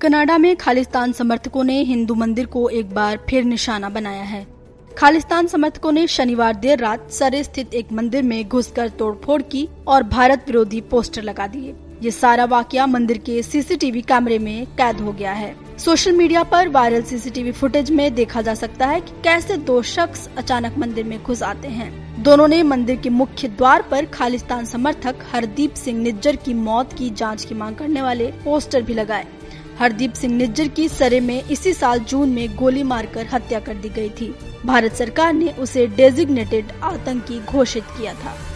Canada में खालिस्तान समर्थकों ने हिंदू मंदिर को एक बार फिर निशाना बनाया है। खालिस्तान समर्थकों ने शनिवार देर रात सरे स्थित एक मंदिर में घुसकर तोड़फोड़ की और भारत विरोधी पोस्टर लगा दिए। ये सारा वाकया मंदिर के सीसीटीवी कैमरे में कैद हो गया है। सोशल मीडिया पर वायरल सीसीटीवी फुटेज में देखा जा सकता है कि कैसे दो शख्स अचानक मंदिर में घुस आते हैं। दोनों ने मंदिर के मुख्य द्वार पर खालिस्तान समर्थक हरदीप सिंह निज्जर की मौत की जांच की मांग करने वाले पोस्टर भी लगाए। हरदीप सिंह निज्जर की सरे में इसी साल जून में गोली मारकर हत्या कर दी गई थी। भारत सरकार ने उसे डेजिग्नेटेड आतंकी घोषित किया था।